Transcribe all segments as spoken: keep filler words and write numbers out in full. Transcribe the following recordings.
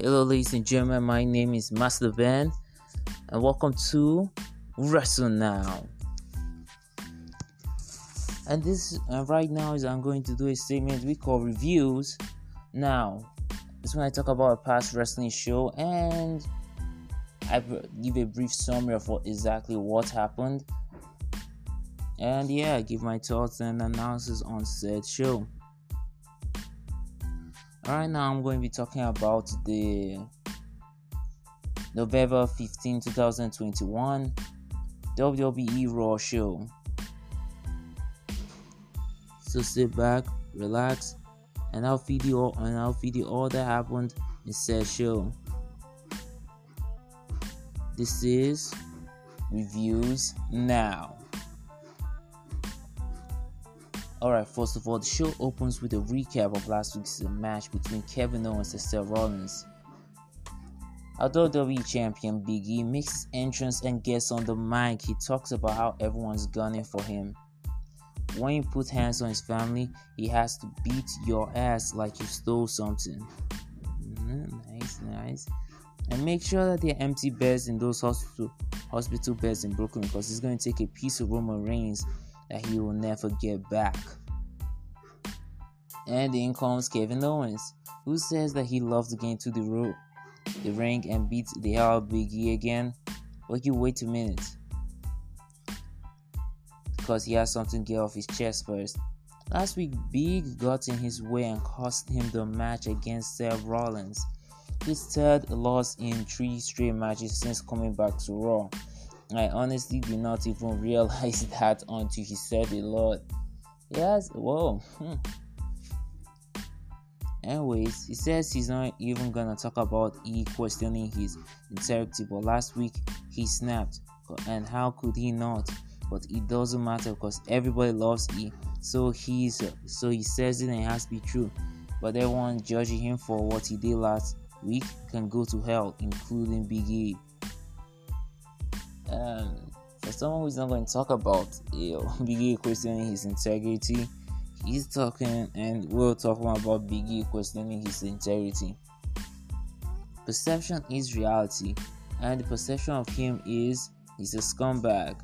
Hello ladies and gentlemen, my name is Master Ben and welcome to Wrestle Now. And this uh, right now is I'm going to do a segment we call Reviews. Now, it's when I talk about a past wrestling show and I give a brief summary of what, exactly what happened. And yeah, I give my thoughts and analysis on said show. Alright, now I'm going to be talking about the November fifteenth, twenty twenty-one W W E Raw show. So sit back, relax, and I'll feed you all, and I'll feed you all that happened in said show. This is Reviews Now. Alright, first of all, the show opens with a recap of last week's match between Kevin Owens and Seth Rollins. Although W W E champion Big E makes entrance and gets on the mic, he talks about how everyone's gunning for him. When you put hands on his family, he has to beat your ass like you stole something. Mm, nice, nice. And make sure that there are empty beds in those hospital, hospital beds in Brooklyn, because he's going to take a piece of Roman Reigns that he will never get back. And in comes Kevin Owens, who says that he loves getting to the rope, the ring, and beats the hell out of Big E again. But you wait a minute, because he has something to get off his chest first. Last week, Big got in his way and cost him the match against Seth Rollins. His third loss in three straight matches since coming back to Raw. I honestly did not even realize that until he said it, Lord. Yes, whoa. Hmm. Anyways, he says he's not even gonna talk about E questioning his integrity, but last week he snapped, and how could he not? But it doesn't matter because everybody loves E. So he's so he says it and it has to be true. But everyone judging him for what he did last week can go to hell, including Big E. Um, for someone who's not going to talk about you know, Big E questioning his integrity, he's talking and we're talking about Big E questioning his integrity. Perception is reality, and the perception of him is he's a scumbag,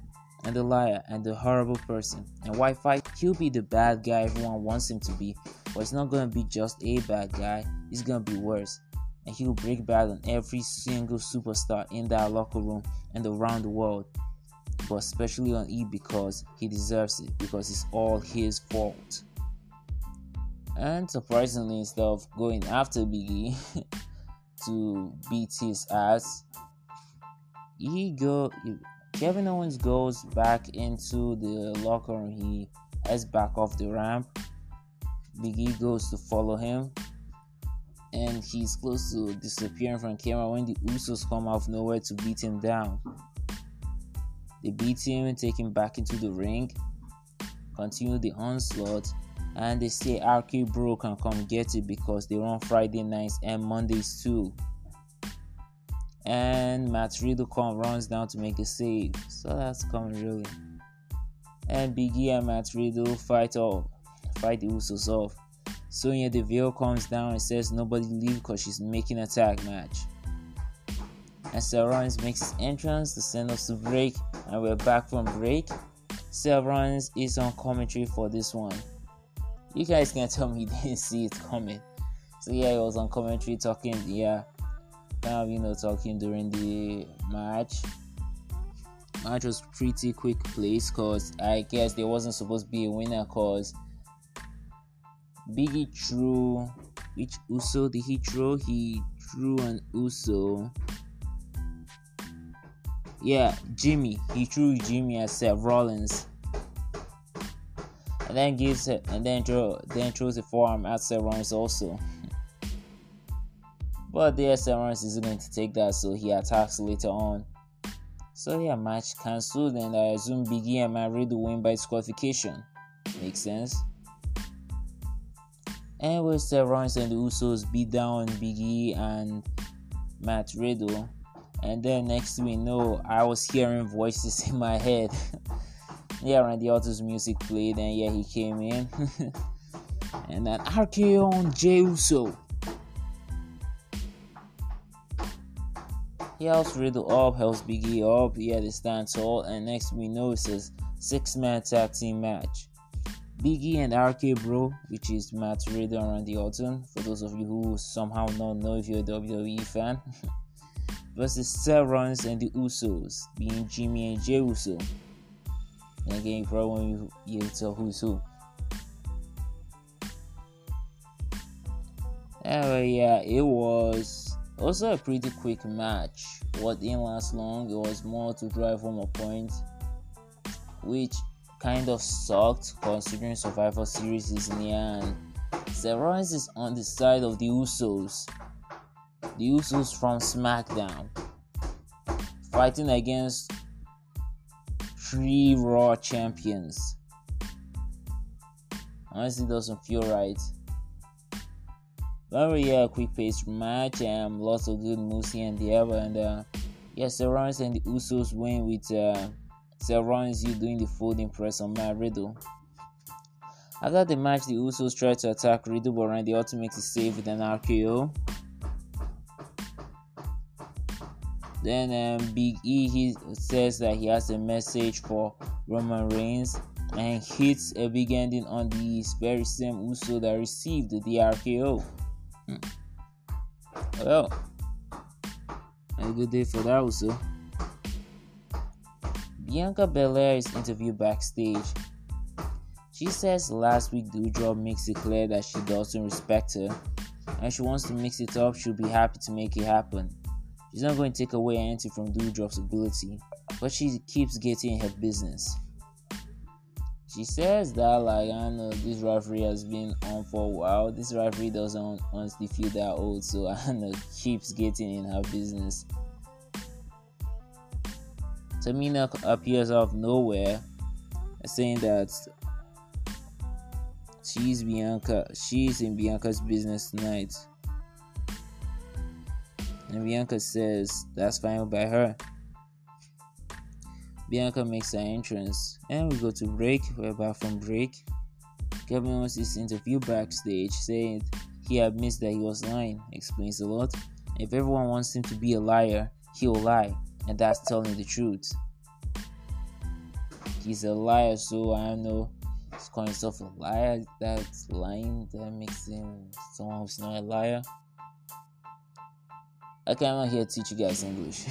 and a liar, and a horrible person. And why fight? He'll be the bad guy everyone wants him to be, but it's not gonna be just a bad guy, he's gonna be worse. And he'll break bad on every single superstar in that locker room and around the world, but especially on E because he deserves it, because it's all his fault. And surprisingly, instead of going after Big E to beat his ass, he go. He, Kevin Owens goes back into the locker room. He heads back off the ramp. Big E goes to follow him, and he's close to disappearing from camera when the Usos come out of nowhere to beat him down. They beat him and take him back into the ring, continue the onslaught, and they say R K Bro can come get it because they run Friday nights and Mondays too. And Matt Riddle come, runs down to make a save. So that's coming really. And Big E and Matt Riddle fight off, fight the Usos off. Sonya Deville comes down and says nobody leave because she's making a tag match. And Seth Rollins makes his entrance to send us to break, and we're back from break. Seth Rollins is on commentary for this one. You guys can tell me you didn't see it coming. So yeah, he was on commentary talking. Yeah. Now, you know, talking during the match. Match was pretty quick place because I guess there wasn't supposed to be a winner because Big E threw. Which Uso did he throw? He threw an Uso. Yeah, Jimmy. He threw Jimmy at Seth Rollins, and then gives it, and then throw, then throws a forearm at Seth Rollins also. But there, Seth Rollins isn't going to take that, so he attacks later on. So yeah, match cancelled, and I assume Big E and Matt Riddle win by disqualification. Makes sense. Anyway, Seth Rollins and the Usos beat down Big E and Matt Riddle, and then next thing we know, I was hearing voices in my head. Yeah, Randy Orton's music played, and yeah, he came in, and then R K O on Jey Uso. He helps Riddle up, helps Big E up, yeah, they stand tall, and next we know it's a six-man tag team match. Big E and R K Bro, which is Matt Riddle and Randy Orton, for those of you who somehow don't know if you're a W W E fan, versus Seth Rollins and the Usos, being Jimmy and Jey Uso. And again, you probably won't be able to tell who's who. Anyway, yeah, it was also a pretty quick match. What didn't last long, it was more to drive home a point, which kind of sucked considering Survivor Series is near and Seth Rollins is on the side of the Usos. The Usos from SmackDown, fighting against three Raw champions. Honestly, it doesn't feel right. But yeah, a quick-paced match and lots of good moves here and there. And uh, yeah, Seth Rollins and the Usos win with uh, Seth Rollins you doing the folding press on Matt Riddle. After the match, the Usos tried to attack Riddle, but Randy Orton makes it save with an R K O. Then um, Big E he says that he has a message for Roman Reigns and hits a big ending on the very same Uso that received the R K O. Hmm. Well, a good day for that Uso. Bianca Belair is interviewed backstage. She says last week Doudrop makes it clear that she doesn't respect her and she wants to mix it up. She'll be happy to make it happen. She's not going to take away anything from Doudrop's ability, but she keeps getting her business. She says that, like, I know this rivalry has been on for a while. This rivalry doesn't honestly feel that old, so I know keeps getting in her business. Tamina appears out of nowhere, saying that she's Bianca. She's in Bianca's business tonight, and Bianca says that's fine by her. Bianca makes her entrance, and we go to break. We're back from break. Kevin Owens is interviewed backstage, saying he admits that he was lying. Explains a lot. If everyone wants him to be a liar, he'll lie, and that's telling the truth. He's a liar, so I don't know. He's calling himself a liar. That's lying. That makes him someone who's not a liar. Okay, I'm not here to teach you guys English.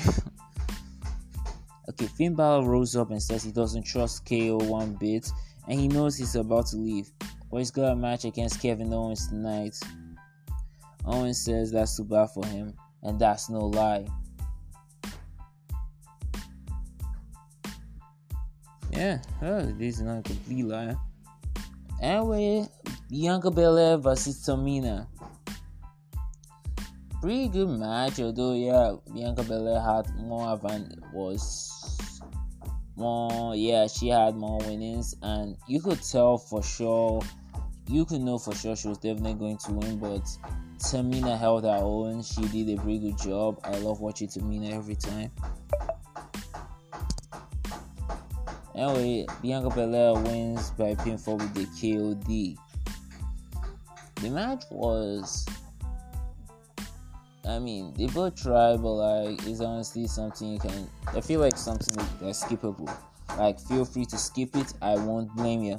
Okay, Finn Balor rolls up and says he doesn't trust K O one bit, and he knows he's about to leave, but he's got a match against Kevin Owens tonight. Owens says that's too bad for him, and that's no lie. Yeah, oh, this is not a complete lie. Anyway, Bianca Belair versus Tamina. Pretty good match, although yeah, Bianca Belair had more advantage, was more, yeah, she had more winnings, and you could tell for sure, you could know for sure she was definitely going to win, but Tamina held her own. She did a pretty good job. I love watching Tamina every time. Anyway, Bianca Belair wins by pinfall with the K O D. The match was, I mean, they both try, but like, it's honestly something you can, I feel like something that's skippable. Like, feel free to skip it, I won't blame you.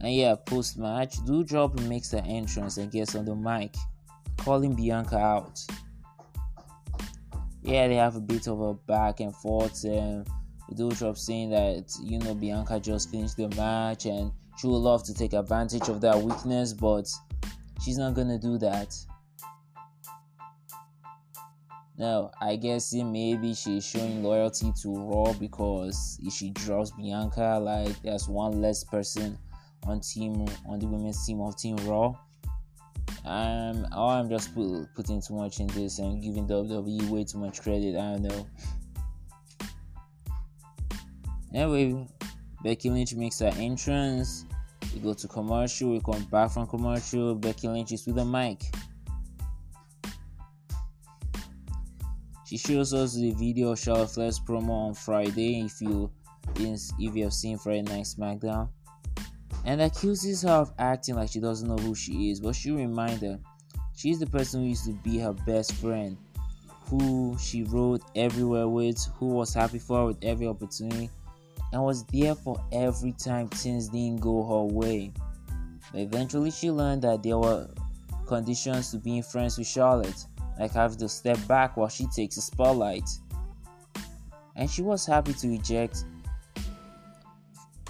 And yeah, post-match, Doudrop makes her entrance and gets on the mic, calling Bianca out. Yeah, they have a bit of a back and forth, and Doudrop saying that, you know, Bianca just finished the match, and she would love to take advantage of that weakness, but she's not gonna do that. Now, I guess maybe she's showing loyalty to Raw, because if she drops Bianca, like, there's one less person on team on the women's team of Team Raw. Um, or I'm just put, putting too much in this and giving W W E way too much credit. I don't know. Anyway, Becky Lynch makes her entrance. We go to commercial, we come back from commercial, Becky Lynch is with a mic. She shows us the video of Charlotte Flair's promo on Friday, if you if you have seen Friday Night SmackDown, and accuses her of acting like she doesn't know who she is, but she reminds her She's the person who used to be her best friend, who she rode everywhere with, who was happy for her with every opportunity, and was there for every time things didn't go her way. But eventually she learned that there were conditions to being friends with Charlotte, like having to step back while she takes a spotlight. And she was happy to eject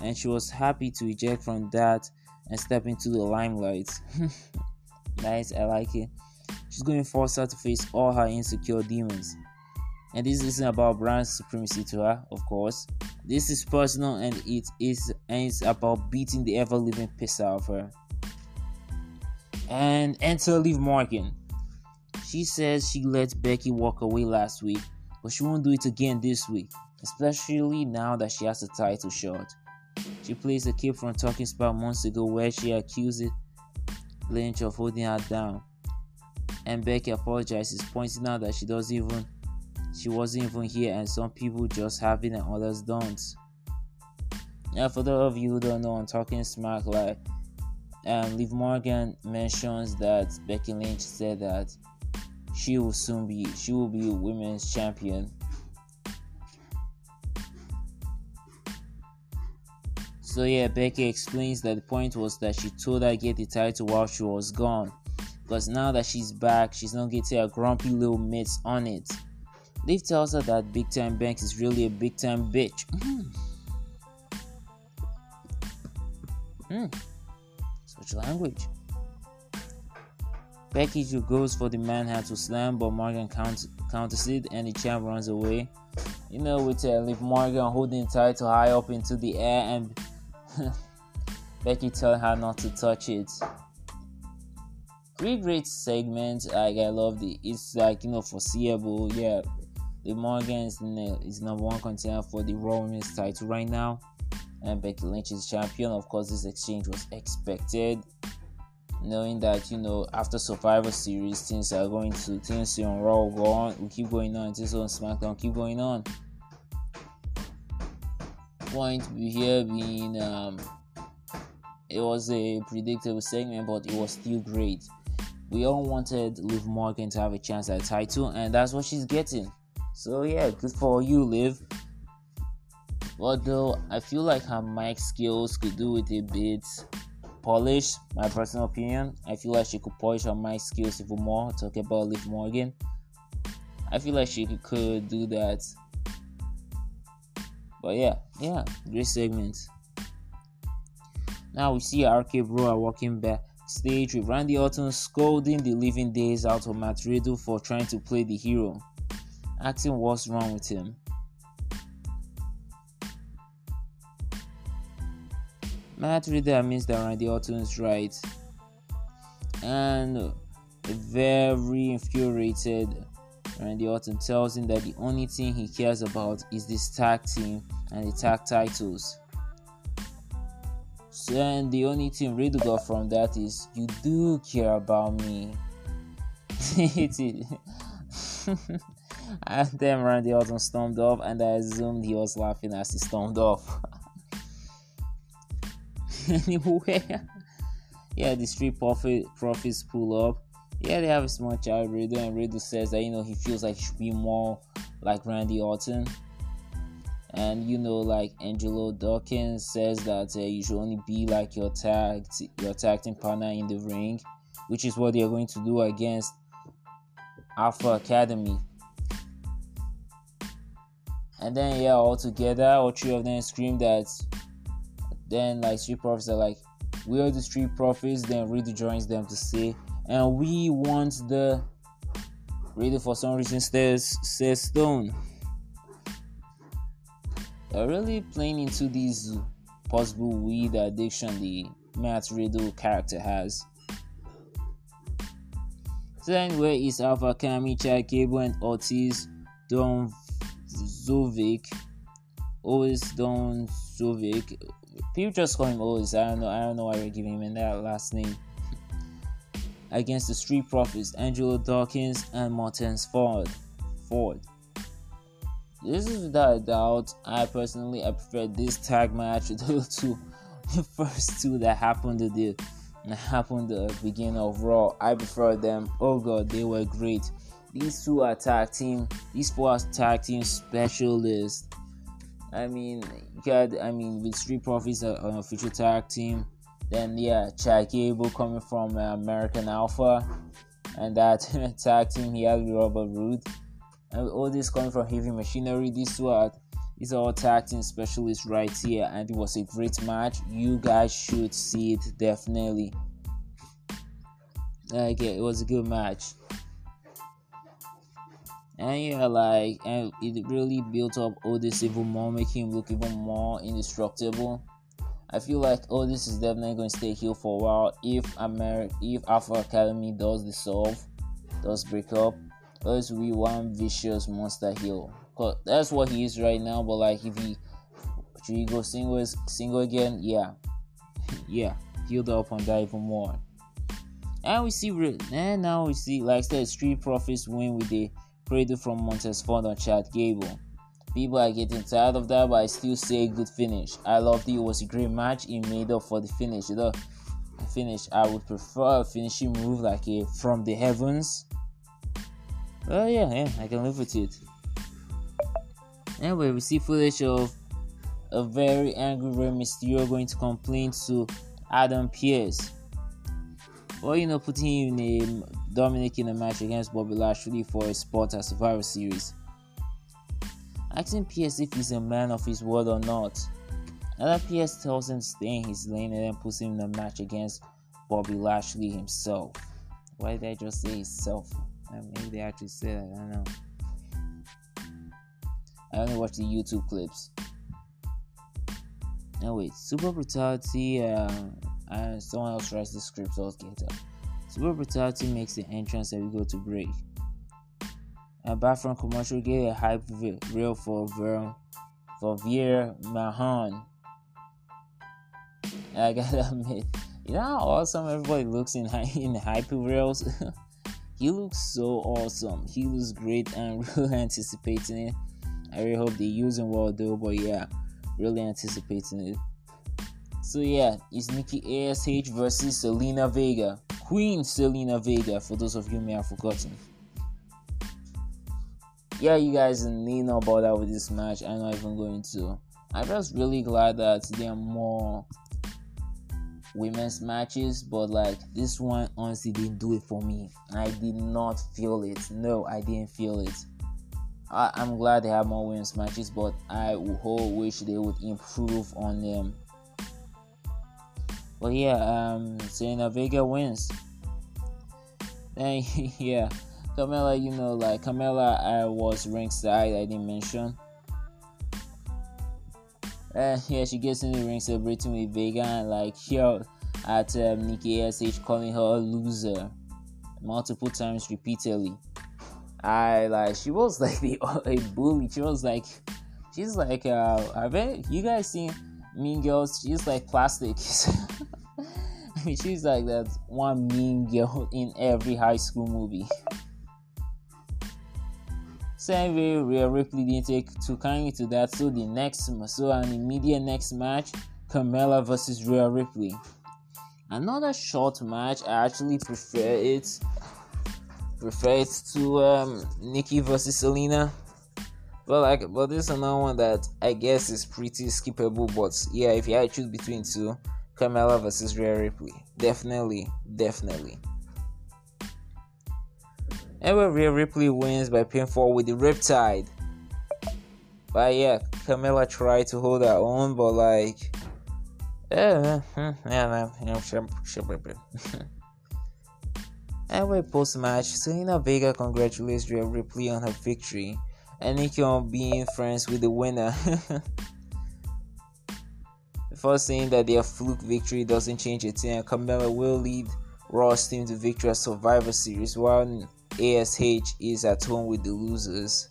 and she was happy to eject from that and step into the limelight. Nice, I like it. She's going to force her to face all her insecure demons. And this isn't about brand supremacy to her, of course. This is personal, and it is and it's about beating the ever-living piss out of her. And enter Liv Morgan. She says she let Becky walk away last week, but she won't do it again this week, especially now that she has a title shot. She plays a clip from Talking Smack months ago where she accused Lynch of holding her down, and Becky apologizes, pointing out that she doesn't even she wasn't even here, and some people just have it and others don't. Now, for those of you who don't know, on Talking Smack, like um, Liv Morgan mentions that Becky Lynch said that she will soon be she will be a women's champion. So yeah, Becky explains that the point was that she told her to get the title while she was gone, because now that she's back, she's not getting her grumpy little mitts on it. Liv tells her that Big Time Banks is really a big time bitch. Mm. Mm. Switch language. Becky goes for the manhandle slam, but Morgan counters count it and the champ runs away. You know, with uh, Liv Morgan holding the title high up into the air and Becky telling her not to touch it. Three great segments. Like, I love the. It's like, you know, foreseeable. Yeah, Liv Morgan is, the, is number one contender for the Raw Women's title right now, and Becky Lynch is champion. Of course, this exchange was expected, knowing that, you know, after Survivor Series, things are going to things on Raw will go on, will keep going on, things on SmackDown keep going on. Point here being, um, it was a predictable segment, but it was still great. We all wanted Liv Morgan to have a chance at a title, and that's what she's getting. So yeah, good for you, Liv. Although I feel like her mic skills could do with a bit polish, my personal opinion. I feel like she could polish her mic skills even more. Talk about Liv Morgan. I feel like she could do that. But yeah, yeah, great segment. Now we see R K Bro are walking backstage with Randy Orton scolding the living days out of Matt Riddle for trying to play the hero, asking what's wrong with him. Matt Riddle admits that Randy Orton's right, and a very infuriated Randy Orton tells him that the only thing he cares about is this tag team and the tag titles. So, and the only thing Riddle got from that is, you do care about me. And then Randy Orton stormed off, and I assumed he was laughing as he stormed off. Anyway, yeah, the Street Profit, Profits pull up. Yeah, they have a small child, Riddle, and Riddle says that, you know, he feels like he should be more like Randy Orton. And, you know, like Angelo Dawkins says that uh, you should only be like your tag, your tag team partner in the ring, which is what they are going to do against Alpha Academy. And then, yeah, all together, all three of them scream that. Then, like, Street Profits are like, we are the Street Profits. Then Riddle joins them to say, and we want the... Riddle, for some reason, says, says Stone. They're really playing into this possible weed addiction the Matt Riddle character has. So anyway, it's Alpha Academy, Chad Gable, and Otis Dozovic. Otis Dozovic. People just call him Otis. I don't know. I don't know why you're giving him in that last name. Against the Street Profits, Angelo Dawkins and Martins Ford. Ford. This is without a doubt. I personally I prefer this tag match to the first two that happened to the and happened at the beginning of Raw. I prefer them. Oh god, they were great. These two are tag team. These two are tag team specialists. I mean, God, I mean, with Street Profits on a future tag team. Then yeah, Chad Gable coming from uh, American Alpha, and that uh, tag team he has with Robert Roode, and all this coming from Heavy Machinery. These two are these are all tag team specialists right here, and it was a great match. You guys should see it definitely. Like yeah, it was a good match. And yeah, like, and it really built up Otis even more, making him look even more indestructible. I feel like Otis is definitely going to stay heel for a while. If Ameri- if Alpha Academy does dissolve, does break up, Otis will be one vicious monster heel. Cause that's what he is right now. But like, if he should he go single single again, yeah, yeah, healed up on that even more. And we see, and now we see, like I said, Street Profits win with the Cradle from Montez Ford on Chad Gable. People are getting tired of that, but I still say good finish. I loved it. It was a great match. It made up for the finish. The finish. I would prefer a finishing move like a from the heavens. Oh yeah, yeah, I can live with it. Anyway, we see footage of a very angry Rey Mysterio going to complain to Adam Pearce. Or, you know, putting him in a Dominik in a match against Bobby Lashley for a spot at Survivor Series, asking Pearce if he's a man of his word or not. Another Pearce tells him to stay in his lane and then puts him in a match against Bobby Lashley himself. Why did I just say himself? Maybe they actually said that, I don't know. I only watch the YouTube clips. No wait, Super Brutality uh, and someone else writes the script, so let's get up. Super Brutality makes the entrance and we go to break. And back from commercial, get a hype reel for Ver, for Veer Mahan. And I gotta admit, you know how awesome everybody looks in in hype reels. He looks so awesome. He looks great, and really anticipating it. I really hope they use him well though, but yeah, really anticipating it. So yeah, it's Nikki A S H versus Zelina Vega. Queen Zelina Vega, for those of you who may have forgotten. Yeah, you guys need not bother with this match. I'm not even going to. I'm just really glad that there are more women's matches, but like this one honestly didn't do it for me. I did not feel it. No, I didn't feel it. I, I'm glad they have more women's matches, but I whole wish they would improve on them. But yeah, um, Zelina Vega wins. Then yeah, Carmella, you know, like Carmella, I was ringside. I didn't mention. Uh, yeah, she gets in the ring celebrating with Vega, and like here at um, Nikki A S H calling her a loser multiple times repeatedly. I like she was like the a bully. She was like, she's like, uh, I bet you guys seen Mean Girls. She's like plastic. I mean, she's like that one mean girl in every high school movie. So anyway, Rhea Ripley didn't take too kindly to that. So the next, so an immediate next match, Carmella versus Rhea Ripley. Another short match. I actually prefer it. Prefer it to um, Nikki versus Zelina. But like, but this is another one that I guess is pretty skippable. But yeah, if you had to choose between two, Carmella versus Rhea Ripley, definitely, definitely. Anyway, Rhea Ripley wins by pinfall with the Riptide. But yeah, Carmella tried to hold her own, but like, yeah, yeah, yeah. Anyway, post-match, Zelina Vega congratulates Rhea Ripley on her victory, and Nikki on being friends with the winner. Before saying that their fluke victory doesn't change a thing, and Carmella will lead Raw's team to victory at Survivor Series, while A S H is at home with the losers.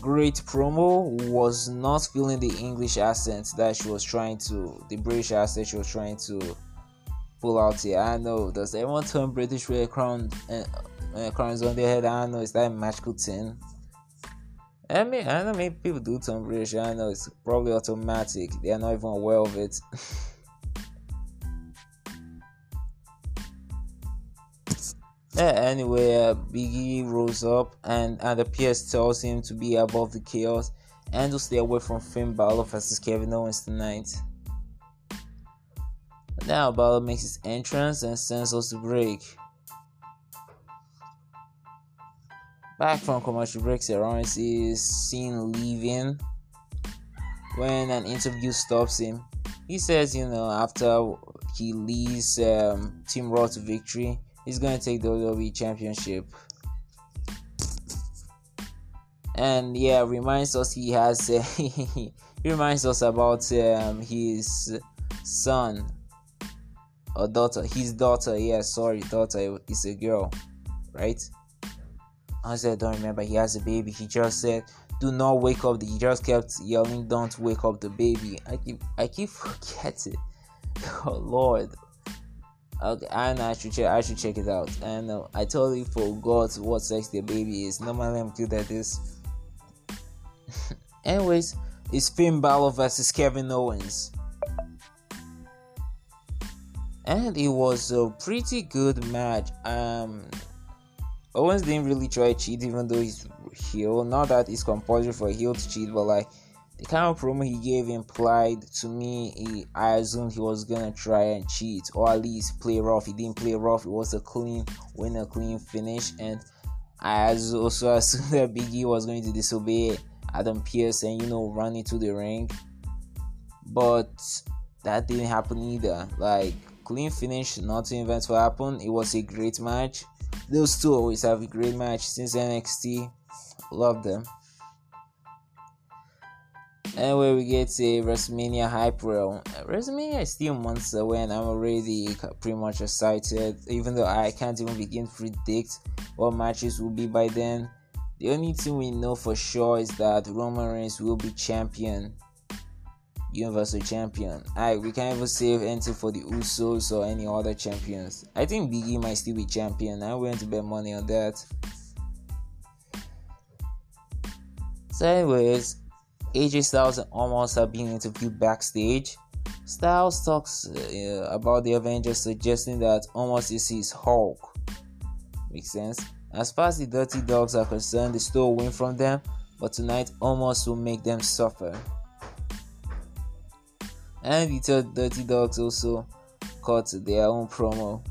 Great promo. Was not feeling the English accent that she was trying to, the British accent she was trying to pull out here. I know. Does everyone turn British with a crown, uh, uh, crowns on their head? I know. It's that magical thing. I mean, I know maybe people do turn British. I know it's probably automatic. They are not even aware of it. Yeah, anyway, uh, Big E rolls up and Adam Pearce tells him to be above the chaos and to stay away from Finn Balor versus Kevin Owens tonight. Now Balor makes his entrance and sends us to break. Back from commercial break, Seth is seen leaving when an interview stops him. He says, you know, after he leads um, Team Raw to victory, he's going to take the W W E Championship. And yeah, reminds us he has. Uh, he reminds us about um, his son or daughter. His daughter, yeah, sorry, daughter is a girl, right? I said, don't remember. He has a baby. He just said, "Do not wake up." He just kept yelling, "Don't wake up the baby." I keep, I keep forgetting. Oh Lord. Okay, and I should check. I should check it out. And uh, I totally forgot what sex the baby is. Normally I'm good at this. Anyways, it's Finn Balor versus Kevin Owens, and it was a pretty good match. Um, Owens didn't really try to cheat, even though he's heel. Not that it's compulsory for a heel to cheat, but like the kind of promo he gave implied to me, he, I assumed he was gonna try and cheat, or at least play rough. He didn't play rough. It was a clean win, a clean finish, and I also assumed that Big E was going to disobey Adam Pearce and, you know, run into the ring, but that didn't happen either. Like, clean finish, nothing eventful happened. It was a great match. Those two always have a great match since N X T. Love them. Anyway, we get a WrestleMania hype reel. WrestleMania is still months away, and I'm already pretty much excited, even though I can't even begin to predict what matches will be by then. The only thing we know for sure is that Roman Reigns will be champion, Universal Champion. Alright, we can't even save anything for the Usos or any other champions. I think Big E might still be champion. I'm willing to bet money on that. So anyways, A J Styles and Omos are being interviewed backstage. Styles talks uh, about the Avengers, suggesting that Omos is his Hulk. Makes sense. As far as the Dirty Dogs are concerned, they stole a win from them, but tonight Omos will make them suffer. And the third Dirty Dogs also cut their own promo.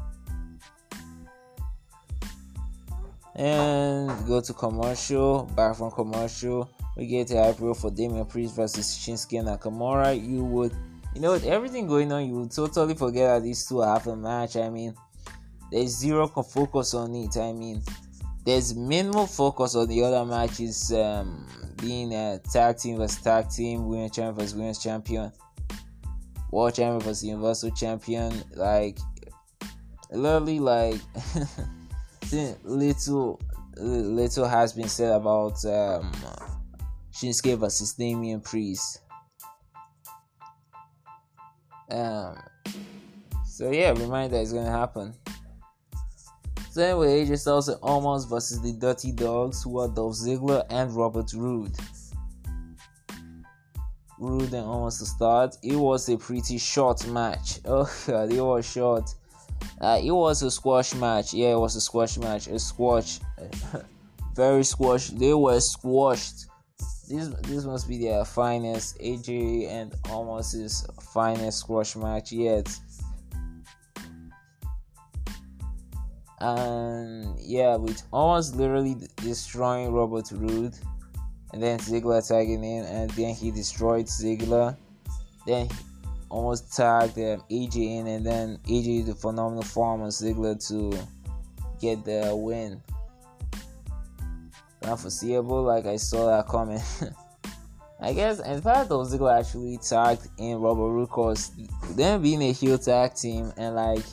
And go to commercial. Back from commercial, we get a hype reel for Damian Priest versus Shinsuke Nakamura. You would, you know, with everything going on, you would totally forget that these two have a match. I mean, there's zero focus on it. I mean, there's minimal focus on the other matches, um, being a tag team versus tag team, women's champion versus women's champion, world champion versus universal champion. Like, literally, like, little, little has been said about um, Shinsuke versus Damian Priest. Um, so yeah, reminder is gonna happen. So anyway, A J Styles and Omos versus the Dirty Dogs, who are Dolph Ziggler and Robert Roode. Rude and Omos to start. It was a pretty short match. Oh god, it was short. Uh, it was a squash match. Yeah, it was a squash match. A squash, very squash. They were squashed. This this must be their finest, A J and Omos's finest squash match yet. And yeah, with Omos literally destroying Robert Roode. And then Ziggler tagging in, and then he destroyed Ziggler. Then he almost tagged um, A J in, and then A J the phenomenal form on Ziggler to get the win. Not foreseeable, like I saw that coming. I guess, in fact, Ziggler actually tagged in Robert Roode, cause them being a heel tag team, and like,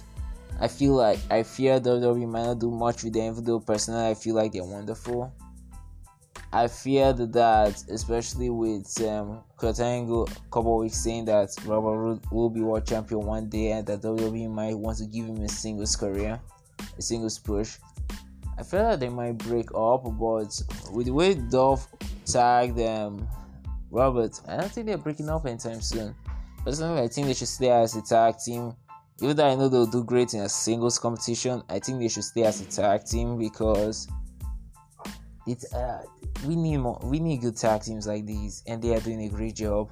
I feel like, I fear W W E might not do much with them, even though personally I feel like they're wonderful. I feared that, especially with um, Kurt Angle a couple of weeks saying that Robert Roode will be world champion one day, and that W W E might want to give him a singles career, a singles push. I feel that they might break up, but with the way Dolph tagged um, Robert, I don't think they're breaking up anytime soon. Personally, I think they should stay as a tag team Even though I know they'll do great in a singles competition, I think they should stay as a tag team because it uh, we need more, we need good tag teams like these, and they are doing a great job.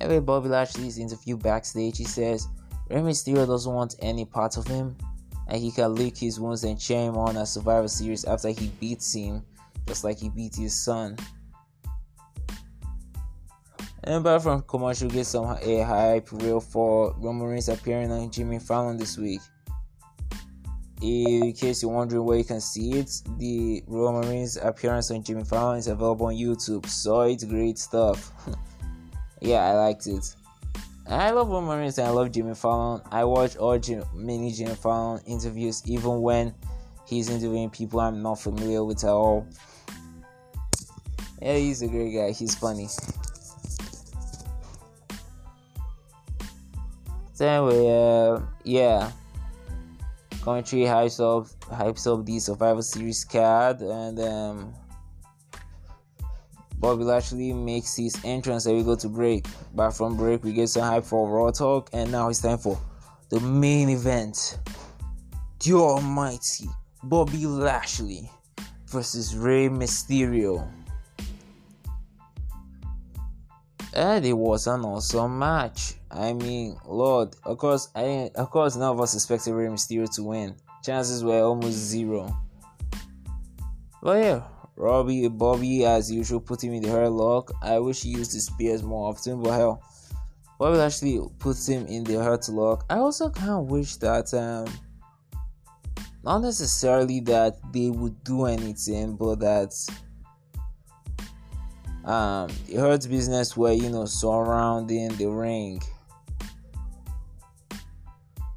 Anyway, Bobby Lashley's interview backstage, he says Rey Mysterio doesn't want any part of him, and he can lick his wounds and cheer him on at Survivor Series after he beats him, just like he beat his son. And back from commercial, get some a hype reel for Roman Reigns appearing on Jimmy Fallon this week. In case you're wondering where you can see it, the Roman Reigns appearance on Jimmy Fallon is available on YouTube. So it's great stuff. Yeah, I liked it. I love Roman Reigns and I love Jimmy Fallon. I watch all Jim, many Jimmy Fallon interviews, even when he's interviewing people I'm not familiar with at all. Yeah, he's a great guy. He's funny. So anyway, uh, yeah. Commentary hypes up, hypes up the Survivor Series card, and um, Bobby Lashley makes his entrance and we go to break. Back from break, we get some hype for Raw Talk, and now it's time for the main event. The Almighty Bobby Lashley versus Rey Mysterio. And it was an awesome match. I mean, Lord, of course, I of course, none of us expected Rey Mysterio to win. Chances were almost zero. But yeah, Robbie, Bobby, as usual, put him in the hurt lock. I wish he used his spears more often, but hell, Bobby actually puts him in the hurt lock. I also kind of wish that, um, not necessarily that they would do anything, but that. Um, the Hurt Business were, you know, surrounding the ring.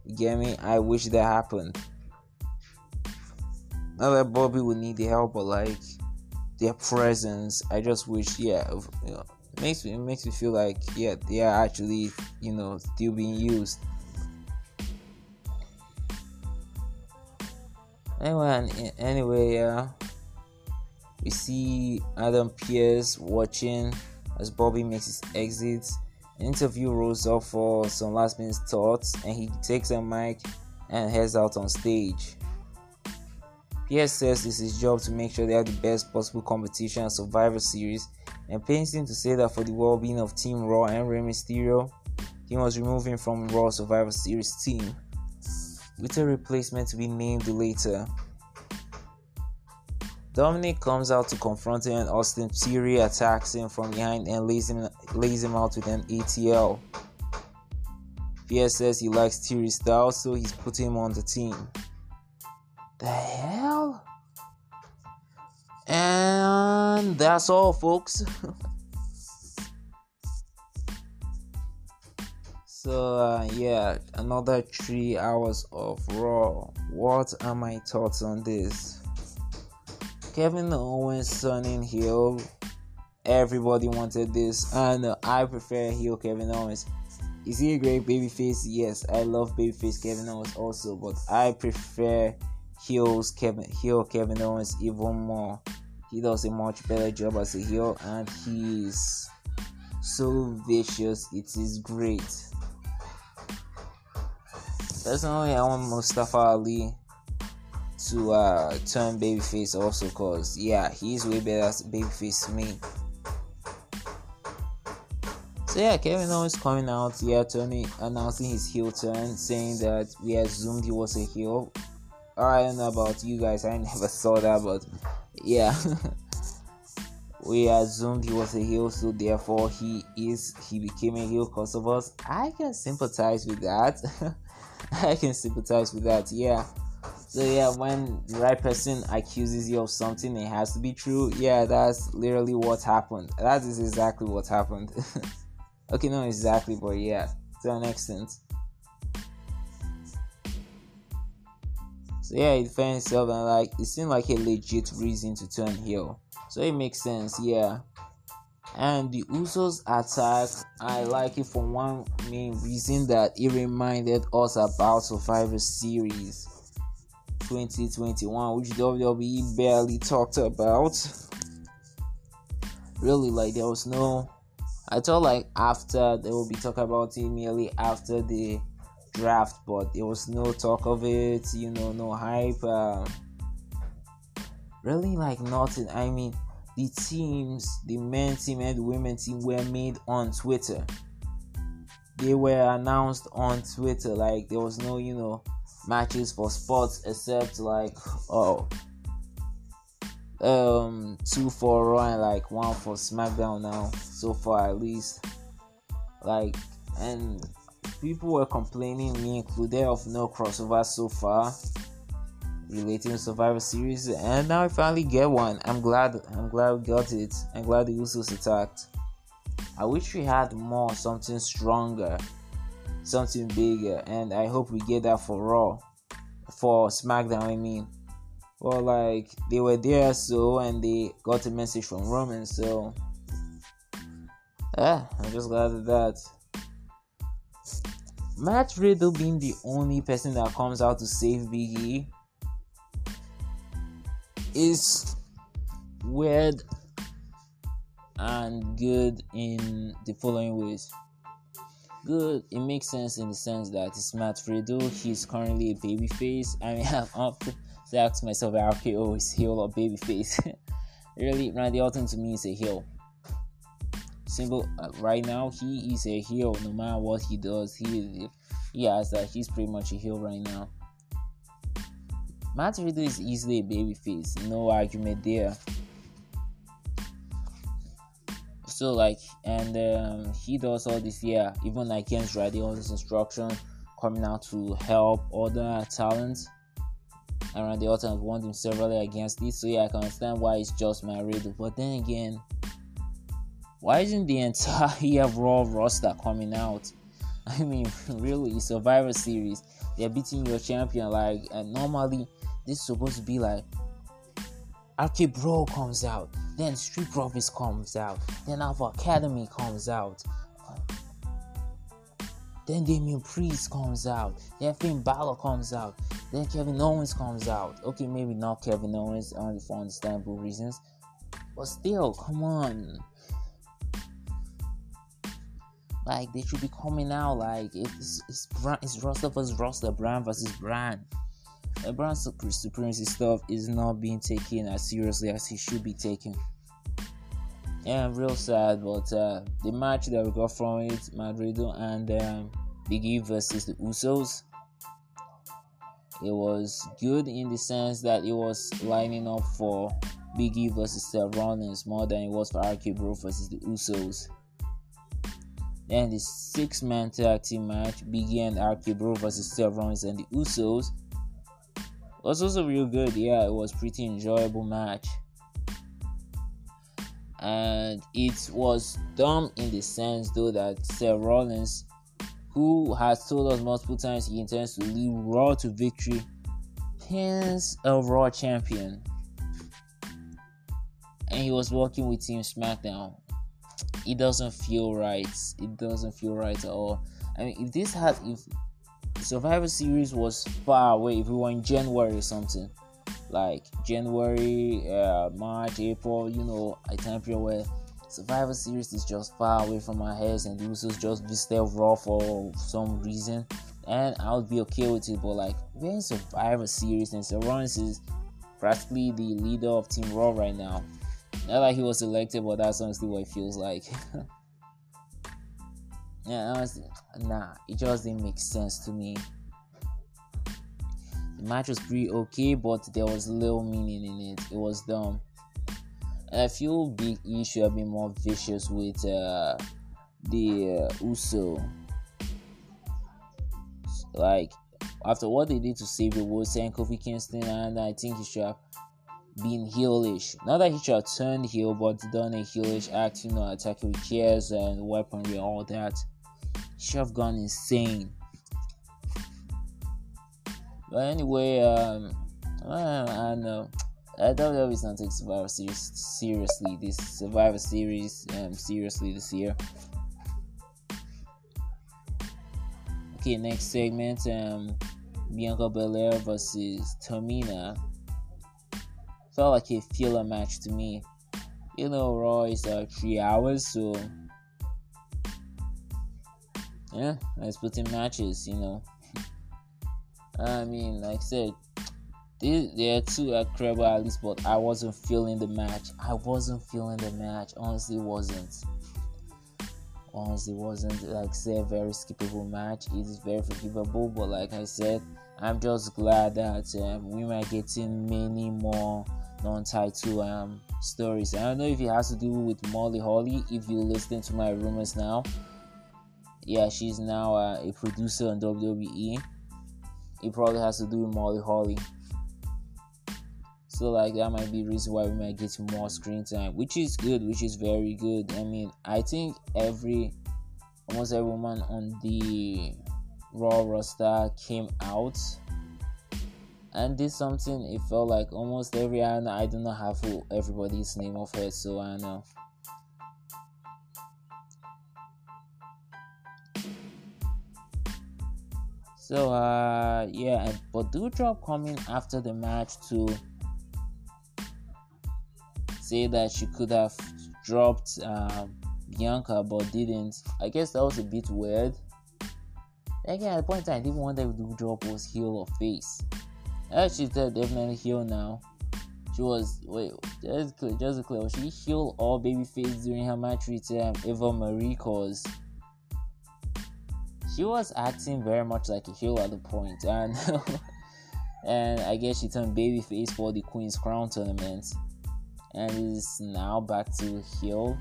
You get me? I wish that happened. Not that Bobby would need the help, but like their presence. I just wish, yeah, you know, it makes me it makes me feel like, yeah, they are actually, you know, still being used. Anyway, anyway, yeah. Uh, We see Adam Pearce watching as Bobby makes his exit. An interview rolls up for some last minute thoughts, and he takes a mic and heads out on stage. Pearce says it's his job to make sure they have the best possible competition at Survivor Series, and pains him to say that for the well-being of Team Raw and Rey Mysterio, he must remove him from Raw Survivor Series team, with a replacement to be named later. Dominik comes out to confront him, and Austin Theory attacks him from behind and lays him, lays him out with an A T L. Pierce says he likes Theory's style, so he's putting him on the team. The hell? And that's all, folks. So, uh, yeah, another three hours of Raw. What are my thoughts on this? Kevin Owens turning heel. Everybody wanted this, and uh, I prefer heel Kevin Owens. Is he a great babyface? Yes, I love babyface Kevin Owens also, but I prefer heels Kevin heel Kevin Owens even more. He does a much better job as a heel, and he is so vicious. It is great. Personally, I want Mustafa Ali to uh, turn babyface also, cause yeah, he's way better as babyface to me. So yeah, Kevin Owens coming out, yeah, turning, announcing his heel turn, saying that we assumed he was a heel. I don't know about you guys, I never saw that, but yeah, we assumed he was a heel, so therefore he is he became a heel cause of us. I can sympathize with that. I can sympathize with that, yeah. So yeah, when the right person accuses you of something, it has to be true. Yeah, that's literally what happened. That is exactly what happened. Okay, not exactly, but yeah, to an extent. So yeah, he defends himself, and like it seemed like a legit reason to turn heel. So it makes sense, yeah. And the Usos attack, I like it for one main reason, that it reminded us about Survivor Series twenty twenty-one, which W W E barely talked about. Really, like there was no I thought like after they will be talking about it merely after the draft, but there was no talk of it, you know, no hype, uh, really like nothing. I mean, the teams, the men team and the women team were made on Twitter. They were announced on Twitter. Like there was no, you know, matches for sports except like oh, um, two for Raw and like one for SmackDown now, so far at least. Like, and people were complaining, me included, of no crossover so far relating to Survivor Series, and now I finally get one. I'm glad I'm glad we got it. I'm glad the Usos attacked. I wish we had more, something stronger, something bigger, and I hope we get that for Raw, for SmackDown I mean. Well, like they were there, so, and they got a message from Roman, so yeah, I'm just glad of that. Matt Riddle being the only person that comes out to save Big E is weird and good in the following ways. Good, it makes sense in the sense that it's Matt Riddle, he's currently a babyface. I mean, I've often asked myself, R K O is heel or babyface? Really, Randy Orton to me is a heel. Simple, uh, right now, he is a heel no matter what he does. He, he has that, he's pretty much a heel right now. Matt Riddle is easily a babyface, no argument there. So like, and um, he does all this year, even against Randy Orton's instruction, coming out to help other talents. And Randy Orton has warned him severally against this, so yeah, I can understand why it's just Matt Riddle. But then again, why isn't the entire Raw roster coming out? I mean, really, Survivor Series, they're beating your champion, like, and normally this is supposed to be like R K Bro comes out, then Street Profits comes out, then Alpha Academy comes out, then Damien Priest comes out, then Finn Balor comes out, then Kevin Owens comes out. Okay, maybe not Kevin Owens, only for understandable reasons, but still, come on. Like, they should be coming out, like, it's it's, brand, it's roster versus roster, brand versus brand. The brand supremacy stuff is not being taken as seriously as it should be taken. Yeah, I'm real sad, but uh, the match that we got from it, Matt Riddle and um, Big E versus the Usos, it was good in the sense that it was lining up for Big E versus Seth Rollins more than it was for R K Bro versus the Usos. Then the six-man tag team match, Big E and R K Bro versus Seth Rollins and the Usos, was also real good. Yeah, it was pretty enjoyable match. And it was dumb in the sense, though, that Seth Rollins, who has told us multiple times he intends to lead Raw to victory, pins a Raw champion. And he was working with Team SmackDown. It doesn't feel right. It doesn't feel right at all. I mean, if this had, if Survivor Series was far away, if we were in January or something, like January, uh, March, April, you know, a time period where Survivor Series is just far away from our heads and the Usos just visited Raw for some reason, and I would be okay with it. But like, we're in Survivor Series and Seth Rollins is practically the leader of Team Raw right now. Not like he was selected, but that's honestly what it feels like. Yeah, honestly, nah, it just didn't make sense to me. The match was pretty okay, but there was little meaning in it. It was dumb. And I feel Big E should have been more vicious with uh, the uh, Uso. Like, after what they did to save the world, saying Kofi Kingston, and I think he should have being heelish. Not that he should have turned heel, but done a heelish act, you know, attacking with chairs and weaponry and all that. He should have gone insane. But anyway, um, I don't know. I don't know if it's not taking Survivor Series seriously. This Survivor Series, um, seriously this year. Okay, next segment, um, Bianca Belair versus Tamina. Felt like a filler match to me. You know, Raw is uh, three hours, so yeah, I put in matches, you know. I mean, like I said, they, they are two incredible athletes, but I wasn't feeling the match. I wasn't feeling the match. Honestly, wasn't. Honestly, wasn't. Like I said, very skippable match. It is very forgivable, but like I said, I'm just glad that um, we might get in many more non-title um, stories. I don't know if it has to do with Molly Holly. If you're listening to my rumors now, yeah, she's now uh, a producer on W W E. It probably has to do with Molly Holly. So like that might be the reason why we might get more screen time, which is good, which is very good. I mean, I think every almost every woman on the Raw roster came out and did something. It felt like almost every I know, I do not have who everybody's name of her, so I know. So uh yeah, but do drop coming after the match to say that she could have dropped uh, Bianca but didn't. I guess that was a bit weird. Again, at the point in time, I didn't want that the drop was heel or face. Uh, she's definitely heel now. She was wait just clear, just clear. Was she heel or babyface during her match with um, Eva Marie? Cause she was acting very much like a heel at the point, and and I guess she turned babyface for the Queen's Crown tournament, and is now back to heel.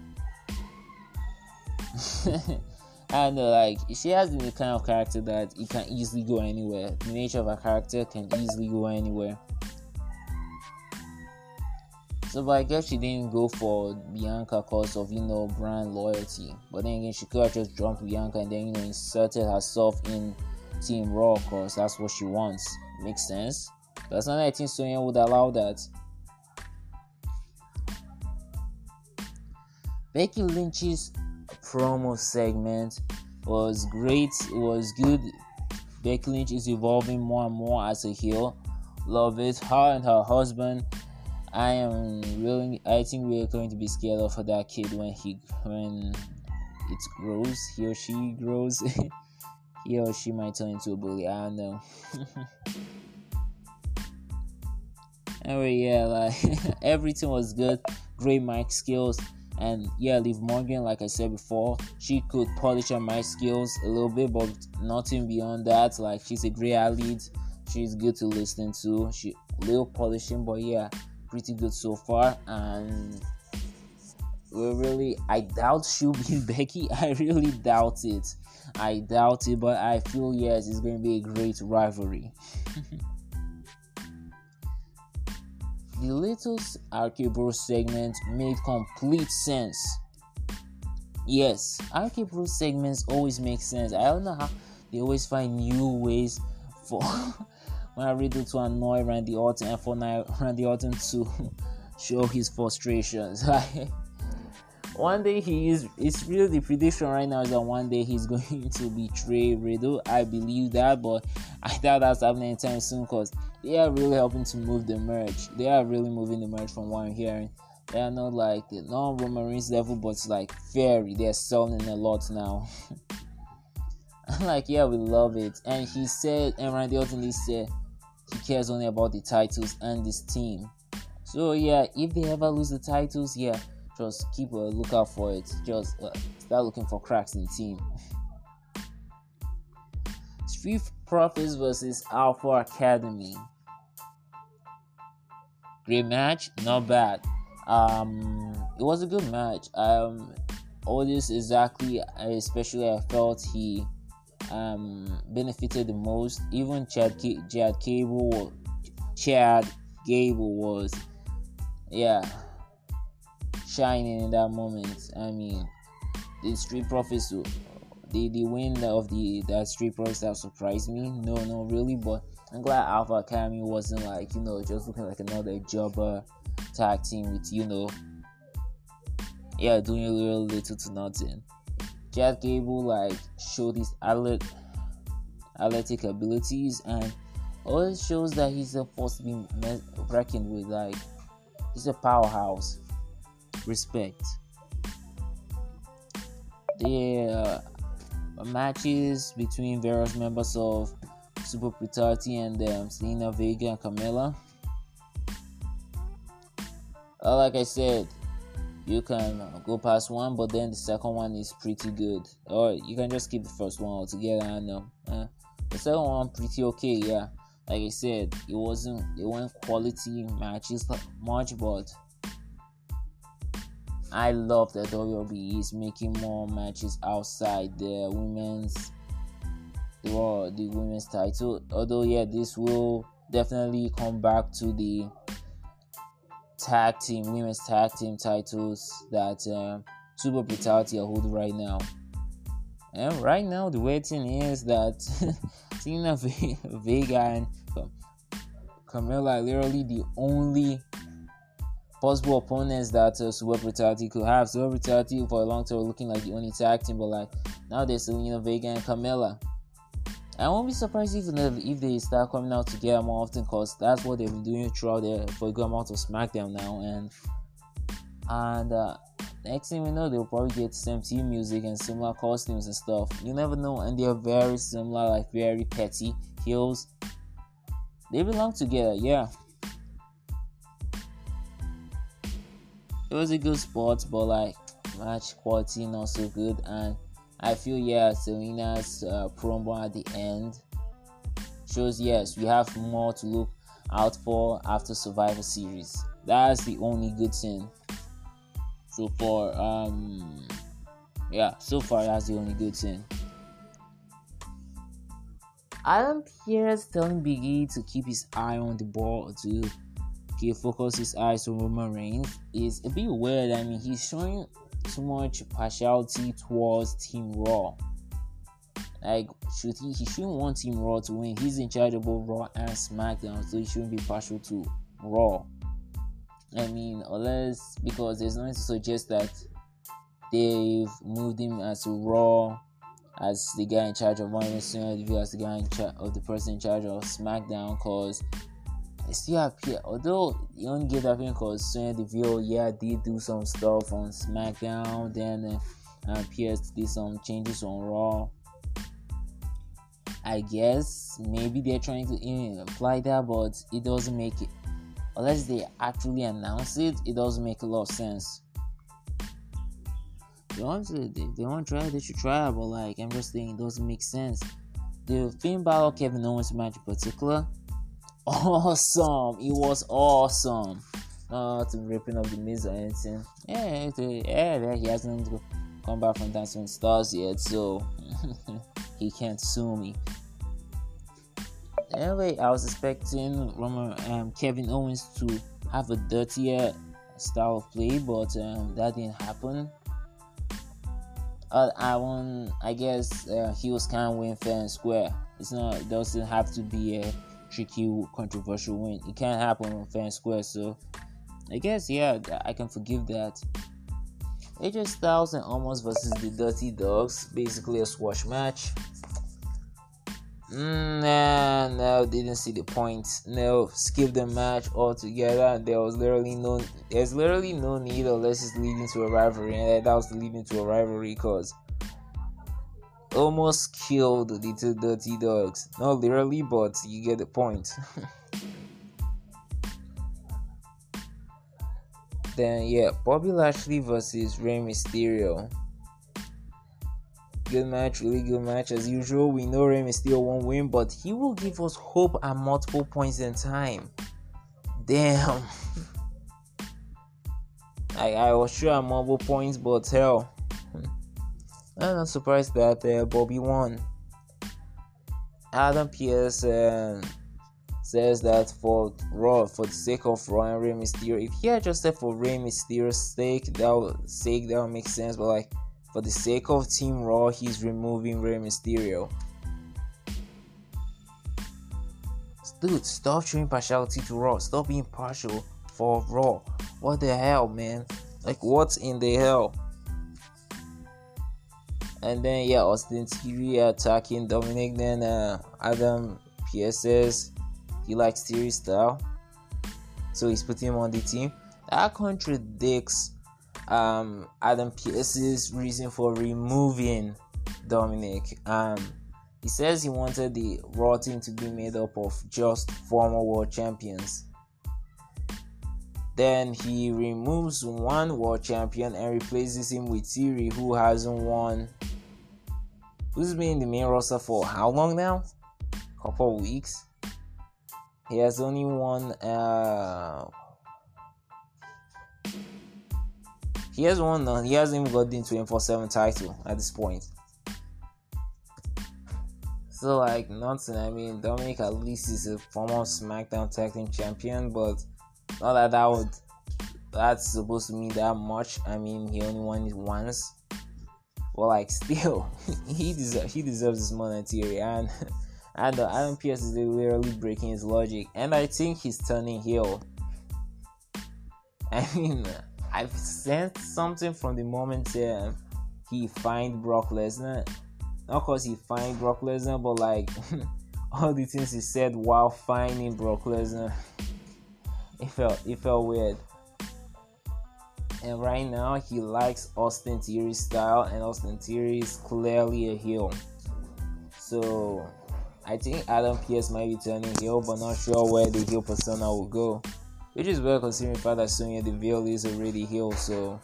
I know, like, she has the kind of character that it can easily go anywhere. The nature of her character can easily go anywhere. So, but I guess she didn't go for Bianca because of, you know, brand loyalty. But then again, she could have just jumped Bianca and then, you know, inserted herself in Team Raw because that's what she wants. Makes sense. That's not I think Sonya would allow that. Becky Lynch's promo segment was great, it was good. Becky Lynch is evolving more and more as a heel. Love it. Her and her husband. I am really. I think we are going to be scared of that kid when he when it grows. He or she grows. He or she might turn into a bully. I don't know. Anyway, yeah, like everything was good. Great mic skills. And yeah, Liv Morgan, like I said before, she could polish her mic skills a little bit, but nothing beyond that. Like, she's a great athlete. She's good to listen to. She little polishing, but yeah, pretty good so far. And we really, I doubt she'll be Becky. I really doubt it. I doubt it, but I feel yes, it's going to be a great rivalry. The latest R K Bro segment made complete sense. Yes, R K Bro segments always make sense. I don't know how they always find new ways for Matt Riddle to annoy Randy Orton and for Randy Orton to show his frustrations. One day he is, it's really the prediction right now is that one day he's going to betray Riddle. I believe that, but I doubt that's happening anytime soon because they are really helping to move the merch. They are really moving the merch from what I'm hearing. They are not like non Roman Reigns level, but like very. They are selling a lot now. I'm like, yeah, we love it. And he said, and Randy Orton said, he cares only about the titles and this team. So yeah, if they ever lose the titles, yeah, just keep a lookout for it. Just uh, start looking for cracks in the team. Street Profits versus Alpha Academy. Great match, not bad. Um, it was a good match. Um, all this exactly, especially I felt he um benefited the most. Even Chad G- Chad Gable, Chad Gable was, yeah, shining in that moment. I mean, the Street Profits. The, the win of the that Street Profits that surprised me. No, no, really. But I'm glad Alpha Academy wasn't like, you know, just looking like another jobber tag team with, you know, yeah, doing a little, little to nothing. Chad Gable, like, showed his athletic abilities and always shows that he's supposed to be me- reckoned with. Like, he's a powerhouse. Respect. The Uh, matches between various members of Super Brutality and um, Zelina Vega and Carmella. Uh, like I said, you can go past one, but then the second one is pretty good. Or you can just keep the first one altogether. I know uh, the second one pretty okay. Yeah, like I said, it wasn't it weren't quality matches much, but I love that W W E is making more matches outside the women's the world, the women's title. Although yeah, this will definitely come back to the tag team, women's tag team titles that um, Super Brutality are holding right now. And right now, the way thing is that Zelina Vega and Carmella are literally the only possible opponents that uh, Super Brutality could have. Super Brutality for a long time looking like the only tag team, but like now there's Zelina Vega and Carmella. I won't be surprised if if they start coming out together more often, because that's what they've been doing throughout the for a good amount of SmackDown now. And and uh, next thing we know, they'll probably get the same team music and similar costumes and stuff. You never know, and they are very similar, like very petty heels. They belong together, yeah. It was a good spot, but like match quality not so good. And I feel, yeah, Selena's uh, promo at the end shows, yes, we have more to look out for after Survivor Series. That's the only good thing. So far, um, yeah, so far, that's the only good thing. Adam Pearce telling Big E to keep his eye on the ball, to keep focus his eyes on Roman Reigns is a bit weird. I mean, he's showing too much partiality towards Team Raw. Like, should he, he shouldn't want Team Raw to win. He's in charge of both Raw and SmackDown, so he shouldn't be partial to Raw. I mean, unless, because there's nothing to suggest that they've moved him as Raw as the guy in charge of Raw and as the guy in charge of the person in charge of SmackDown, because they still appear, although you only get that because Sonya Deville, yeah, did do some stuff on SmackDown, then uh, Pierce did some changes on Raw. I guess maybe they're trying to apply that, but it doesn't make it, unless they actually announce it, it doesn't make a lot of sense. They want to, if they want to try, they should try, but like, I'm just saying, it doesn't make sense. The Finn Balor Kevin Owens match in particular, awesome! It was awesome. Not ripping up the Miz or anything. Yeah, yeah, he hasn't come back from Dancing with Stars yet, so he can't sue me. Anyway, I was expecting Roman, um, Kevin Owens to have a dirtier style of play, but um, that didn't happen. Uh, I won. I guess uh, he was kind of win fair and square. It's not. It doesn't have to be a tricky, controversial win. It can't happen on fair and square, so I guess, yeah, I can forgive that. A J Styles and Omos versus the Dirty Dogs, basically a squash match. Mm, nah, no, didn't see the point. No, skip the match altogether. There was literally no, there's literally no need, unless it's leading to a rivalry, and that was leading to a rivalry, cause almost killed the two Dirty Dogs. Not literally, but you get the point. Then yeah, Bobby Lashley versus Rey Mysterio. Good match, really good match as usual. We know Rey Mysterio won't win, but he will give us hope at multiple points in time. Damn. I, I was sure at multiple points, but hell, I'm not surprised that uh, Bobby won. Adam Pearce uh, says that for Raw, for the sake of Raw and Rey Mysterio, if he had just said for Rey Mysterio's sake, that would, sake, that would make sense. But like, for the sake of Team Raw, he's removing Rey Mysterio. Dude, stop showing partiality to Raw. Stop being partial for Raw. What the hell, man? Like, what in the hell? And then yeah, Austin Theory attacking Dominik. Then uh, Adam Pearce says he likes Theory style, so he's putting him on the team. That contradicts um, Adam Pearce's reason for removing Dominik. Um, he says he wanted the Raw team to be made up of just former world champions. Then he removes one world champion and replaces him with Theory, who hasn't won. Who's been in the main roster for how long now? Couple weeks. He has only won. Uh, he has won. Uh, he hasn't even got the twenty-four seven title at this point. So like nothing. I mean, Dominik at least is a former SmackDown Tag Team Champion, but not that that would. That's supposed to mean that much. I mean, he only won it once. But like still, he deserves. He deserves his monetary and. And uh, Adam Pearce is literally breaking his logic, and I think he's turning heel. I mean, I've sensed something from the moment uh, he fined Brock Lesnar. Not because he fined Brock Lesnar, but like all the things he said while fining Brock Lesnar, it felt it felt weird. And right now, he likes Austin Theory's style, and Austin Theory is clearly a heel. So. I think Adam Pearce might be turning heel, but not sure where the heel persona will go. Which is well considering the fact that Sonya Deville is already heel, so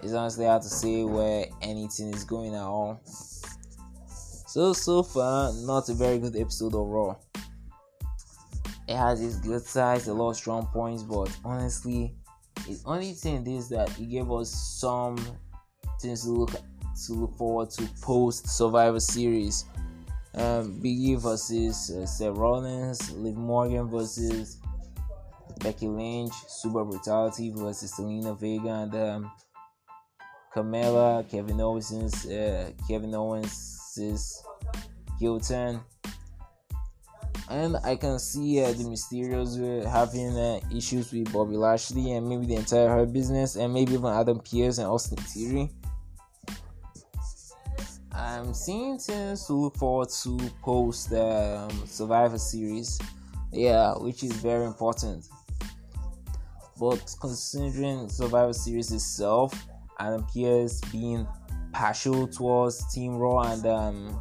it's honestly hard to say where anything is going at all. So, so far, not a very good episode of Raw. It has its good sides, a lot of strong points, but honestly, the only thing is that it gave us some things to look, to look forward to post Survivor Series. Um, Big E versus uh, Seth Rollins, Liv Morgan versus Becky Lynch, Super Brutality versus Zelina Vega, and um, Carmella, Kevin Owens, uh, Kevin Owens' heel turn. And I can see uh, the Mysterios were having uh, issues with Bobby Lashley and maybe the entire Hurt Business, and maybe even Adam Pearce and Austin Theory. I'm seeing things to look forward to post um, Survivor Series, yeah, which is very important. But considering Survivor Series itself, Adam Pearce being partial towards Team Raw and um,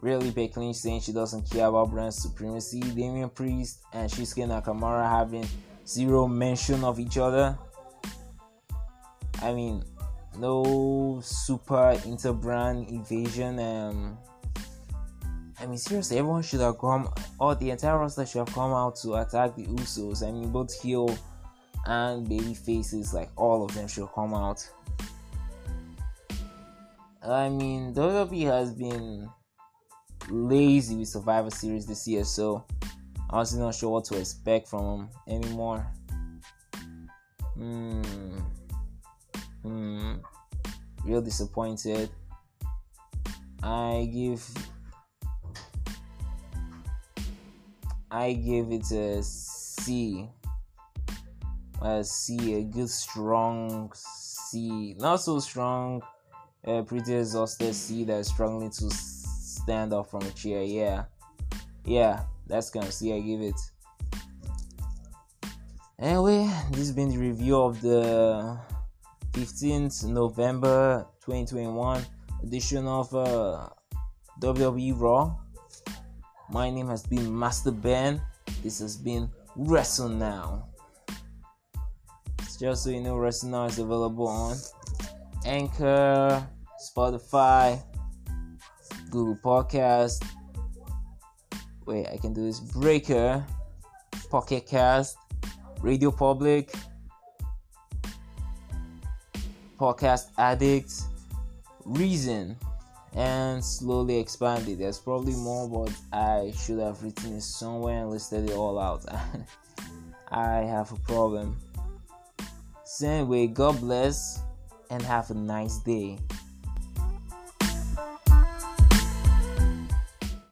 really Becky Lynch saying she doesn't care about brand supremacy, Damian Priest and Shinsuke Nakamura having zero mention of each other. I mean. No super interbrand invasion. Um, I mean, seriously, everyone should have come, or the entire roster should have come out to attack the Usos. I mean, both heel and baby faces, like all of them should come out. I mean, W W E has been lazy with Survivor Series this year, so I'm honestly not sure what to expect from them anymore. Hmm. Hmm, real disappointed. I give I give it a C. A C, a good strong C. Not so strong, a pretty exhausted C that's struggling to stand up from a chair. Yeah. Yeah, that's kind of C I give it. Anyway, this has been the review of the fifteenth of November twenty twenty-one edition of uh, W W E Raw. My name has been Master Ben. This has been Wrestle Now. Just so you know, Wrestle Now is available on Anchor, Spotify, Google Podcast. Wait, I can do this. Breaker, Pocket Cast, Radio Public, Podcast Addict, Reason, and slowly expanded. There's probably more, but I should have written it somewhere and listed it all out. I have a problem. So anyway, God bless and have a nice day.